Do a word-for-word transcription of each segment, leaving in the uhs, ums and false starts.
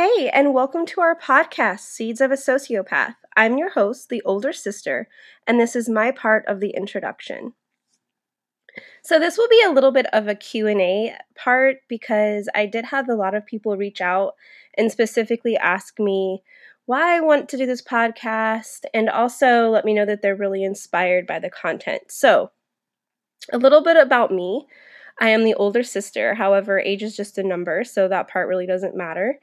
Hey, and welcome to our podcast, Seeds of a Sociopath. I'm your host, the older sister, and this is my part of the introduction. So this will be a little bit of a Q and A part because I did have a lot of people reach out and specifically ask me why I want to do this podcast and also let me know that they're really inspired by the content. So a little bit about me. I am the older sister. However, age is just a number, so that part really doesn't matter.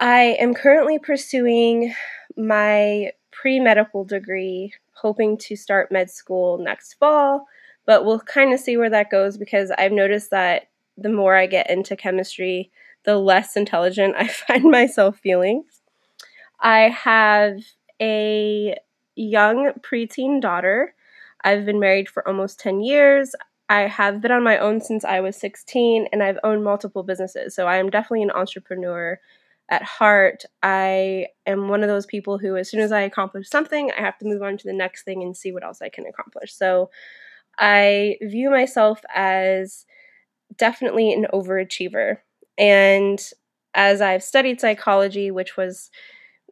I am currently pursuing my pre-medical degree, hoping to start med school next fall, but we'll kind of see where that goes because I've noticed that the more I get into chemistry, the less intelligent I find myself feeling. I have a young preteen daughter. I've been married for almost ten years. I have been on my own since I was sixteen, and I've owned multiple businesses, so I am definitely an entrepreneur at heart. I am one of those people who, as soon as I accomplish something, I have to move on to the next thing and see what else I can accomplish. So I view myself as definitely an overachiever. And as I've studied psychology, which was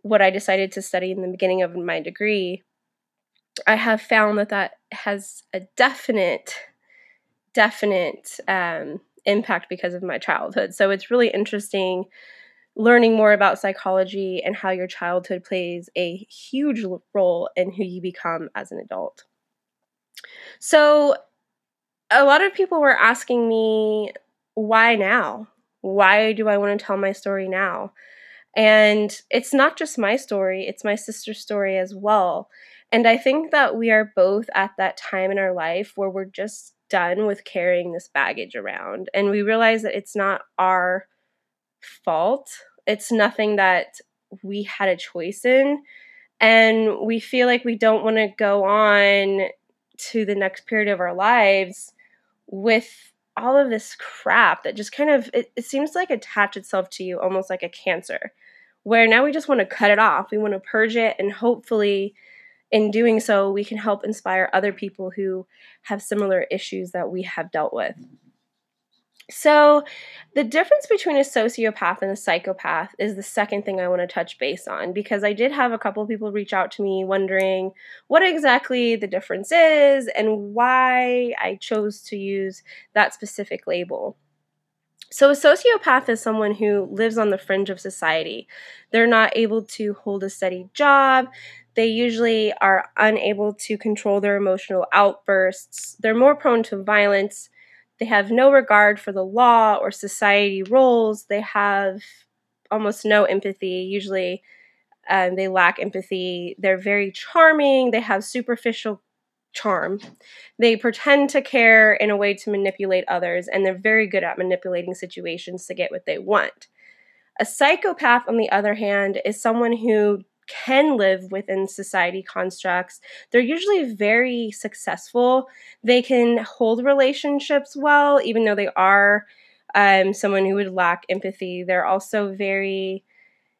what I decided to study in the beginning of my degree, I have found that that has a definite, definite um, impact because of my childhood. So it's really interesting learning more about psychology and how your childhood plays a huge role in who you become as an adult. So a lot of people were asking me, why now? Why do I want to tell my story now? And it's not just my story, it's my sister's story as well. And I think that we are both at that time in our life where we're just done with carrying this baggage around. And we realize that it's not our fault. It's nothing that we had a choice in. And we feel like we don't want to go on to the next period of our lives with all of this crap that just kind of, it, it seems like attach itself to you almost like a cancer, where now we just want to cut it off. We want to purge it, and hopefully in doing so, we can help inspire other people who have similar issues that we have dealt with. So the difference between a sociopath and a psychopath is the second thing I want to touch base on, because I did have a couple of people reach out to me wondering what exactly the difference is and why I chose to use that specific label. So a sociopath is someone who lives on the fringe of society. They're not able to hold a steady job. They usually are unable to control their emotional outbursts. They're more prone to violence. They have no regard for the law or society roles. They have almost no empathy. Usually, um, they lack empathy. They're very charming. They have superficial charm. They pretend to care in a way to manipulate others, and they're very good at manipulating situations to get what they want. A psychopath, on the other hand, is someone who can live within society constructs. They're usually very successful. They can hold relationships well, even though they are um, someone who would lack empathy. They're also very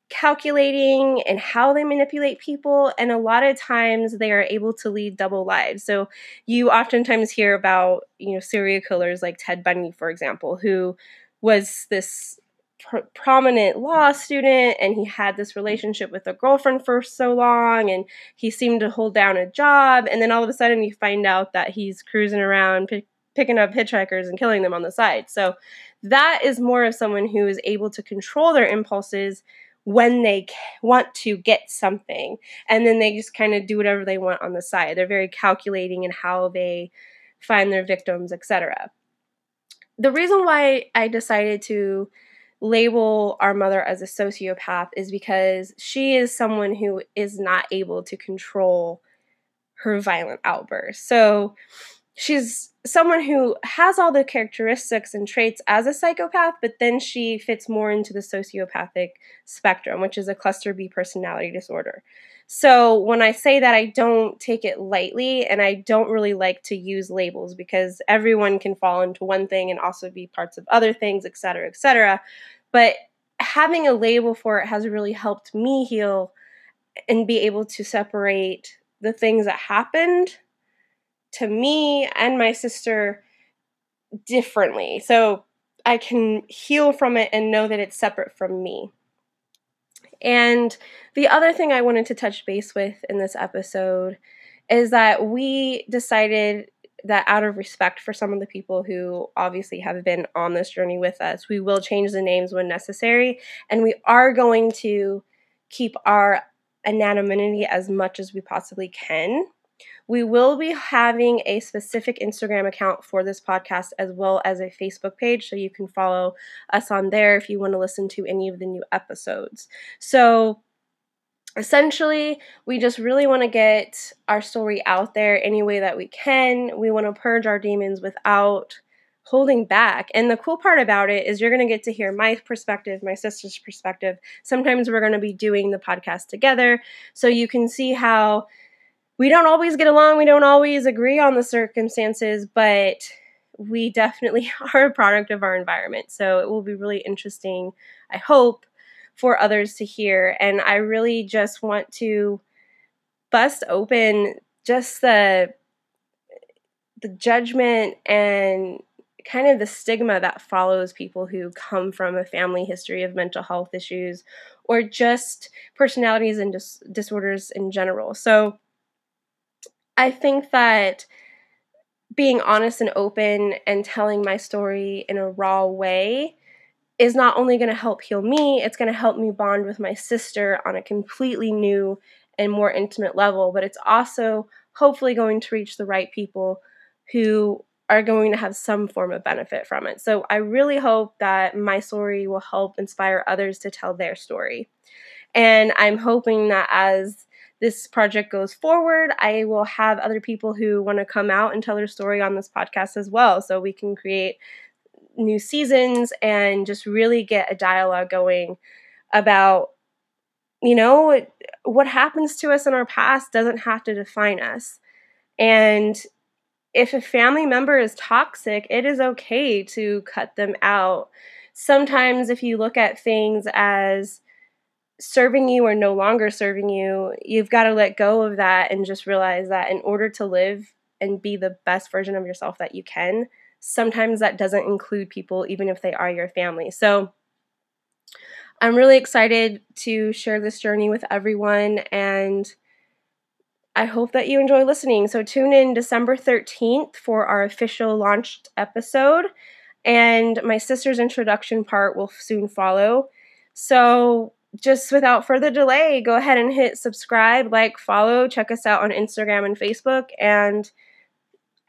calculating in how they manipulate people, and a lot of times they are able to lead double lives. So you oftentimes hear about, you know, serial killers like Ted Bundy, for example, who was this prominent law student, and he had this relationship with a girlfriend for so long, and he seemed to hold down a job, and then all of a sudden you find out that he's cruising around p- picking up hitchhikers and killing them on the side. So that is more of someone who is able to control their impulses when they c- want to get something, and then they just kind of do whatever they want on the side. They're very calculating in how they find their victims, et cetera. The reason why I decided to label our mother as a sociopath is because she is someone who is not able to control her violent outbursts. So she's someone who has all the characteristics and traits as a psychopath, but then she fits more into the sociopathic spectrum, which is a cluster B personality disorder. So when I say that, I don't take it lightly, and I don't really like to use labels because everyone can fall into one thing and also be parts of other things, et cetera, et cetera. But having a label for it has really helped me heal and be able to separate the things that happened to me and my sister differently. So I can heal from it and know that it's separate from me. And the other thing I wanted to touch base with in this episode is that we decided that out of respect for some of the people who obviously have been on this journey with us, we will change the names when necessary, and we are going to keep our anonymity as much as we possibly can. We will be having a specific Instagram account for this podcast as well as a Facebook page, so you can follow us on there if you want to listen to any of the new episodes. So essentially, we just really want to get our story out there any way that we can. We want to purge our demons without holding back. And the cool part about it is you're going to get to hear my perspective, my sister's perspective. Sometimes we're going to be doing the podcast together, so you can see how we don't always get along, we don't always agree on the circumstances, but we definitely are a product of our environment. So it will be really interesting, I hope, for others to hear. And I really just want to bust open just the, the judgment and kind of the stigma that follows people who come from a family history of mental health issues or just personalities and dis- disorders in general. So I think that being honest and open and telling my story in a raw way is not only going to help heal me, it's going to help me bond with my sister on a completely new and more intimate level, but it's also hopefully going to reach the right people who are going to have some form of benefit from it. So I really hope that my story will help inspire others to tell their story. And I'm hoping that as this project goes forward, I will have other people who want to come out and tell their story on this podcast as well, so we can create new seasons and just really get a dialogue going about, you know, what happens to us in our past doesn't have to define us. And if a family member is toxic, it is okay to cut them out. Sometimes if you look at things as serving you or no longer serving you, you've got to let go of that and just realize that in order to live and be the best version of yourself that you can, sometimes that doesn't include people, even if they are your family. So I'm really excited to share this journey with everyone, and I hope that you enjoy listening. So tune in December thirteenth for our official launched episode, and my sister's introduction part will soon follow. So just without further delay, go ahead and hit subscribe, like, follow, check us out on Instagram and Facebook, and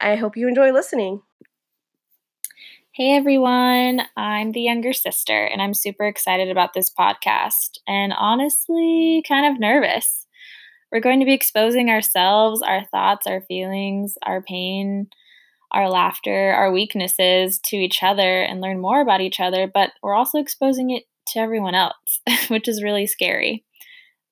I hope you enjoy listening. Hey everyone, I'm the younger sister, and I'm super excited about this podcast, and honestly, kind of nervous. We're going to be exposing ourselves, our thoughts, our feelings, our pain, our laughter, our weaknesses to each other and learn more about each other, but we're also exposing it to everyone else, which is really scary.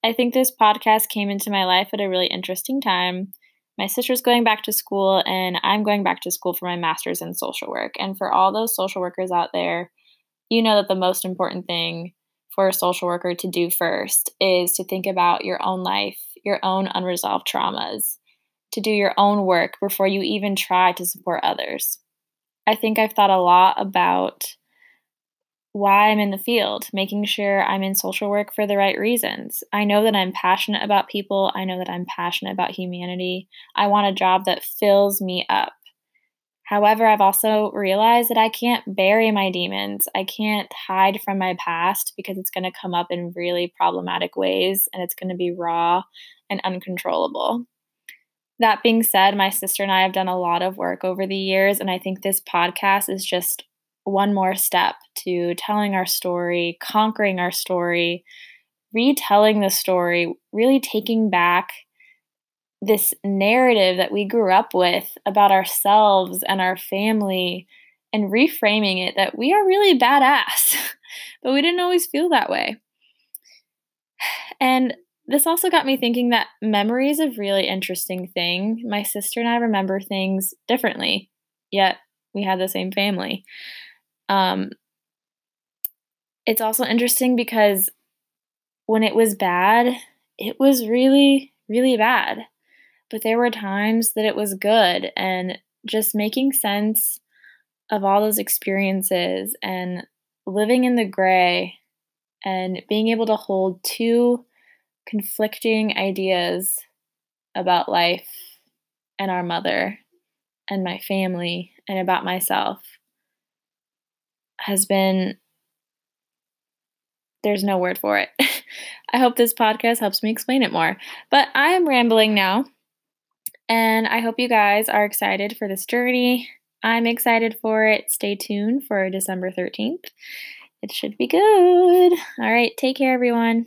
I think this podcast came into my life at a really interesting time. My sister's going back to school, and I'm going back to school for my master's in social work. And for all those social workers out there, you know that the most important thing for a social worker to do first is to think about your own life, your own unresolved traumas, to do your own work before you even try to support others. I think I've thought a lot about why I'm in the field, making sure I'm in social work for the right reasons. I know that I'm passionate about people. I know that I'm passionate about humanity. I want a job that fills me up. However, I've also realized that I can't bury my demons. I can't hide from my past, because it's going to come up in really problematic ways, and it's going to be raw and uncontrollable. That being said, my sister and I have done a lot of work over the years, and I think this podcast is just one more step to telling our story, conquering our story, retelling the story, really taking back this narrative that we grew up with about ourselves and our family, and reframing it that we are really badass, but we didn't always feel that way. And this also got me thinking that memory is a really interesting thing. My sister and I remember things differently, yet we had the same family. Um, it's also interesting because when it was bad, it was really, really bad. But there were times that it was good, and just making sense of all those experiences and living in the gray and being able to hold two conflicting ideas about life and our mother and my family and about myself has been, there's no word for it. I hope this podcast helps me explain it more. But I am rambling now, and I hope you guys are excited for this journey. I'm excited for it. Stay tuned for December thirteenth. It should be good. All right, take care, everyone.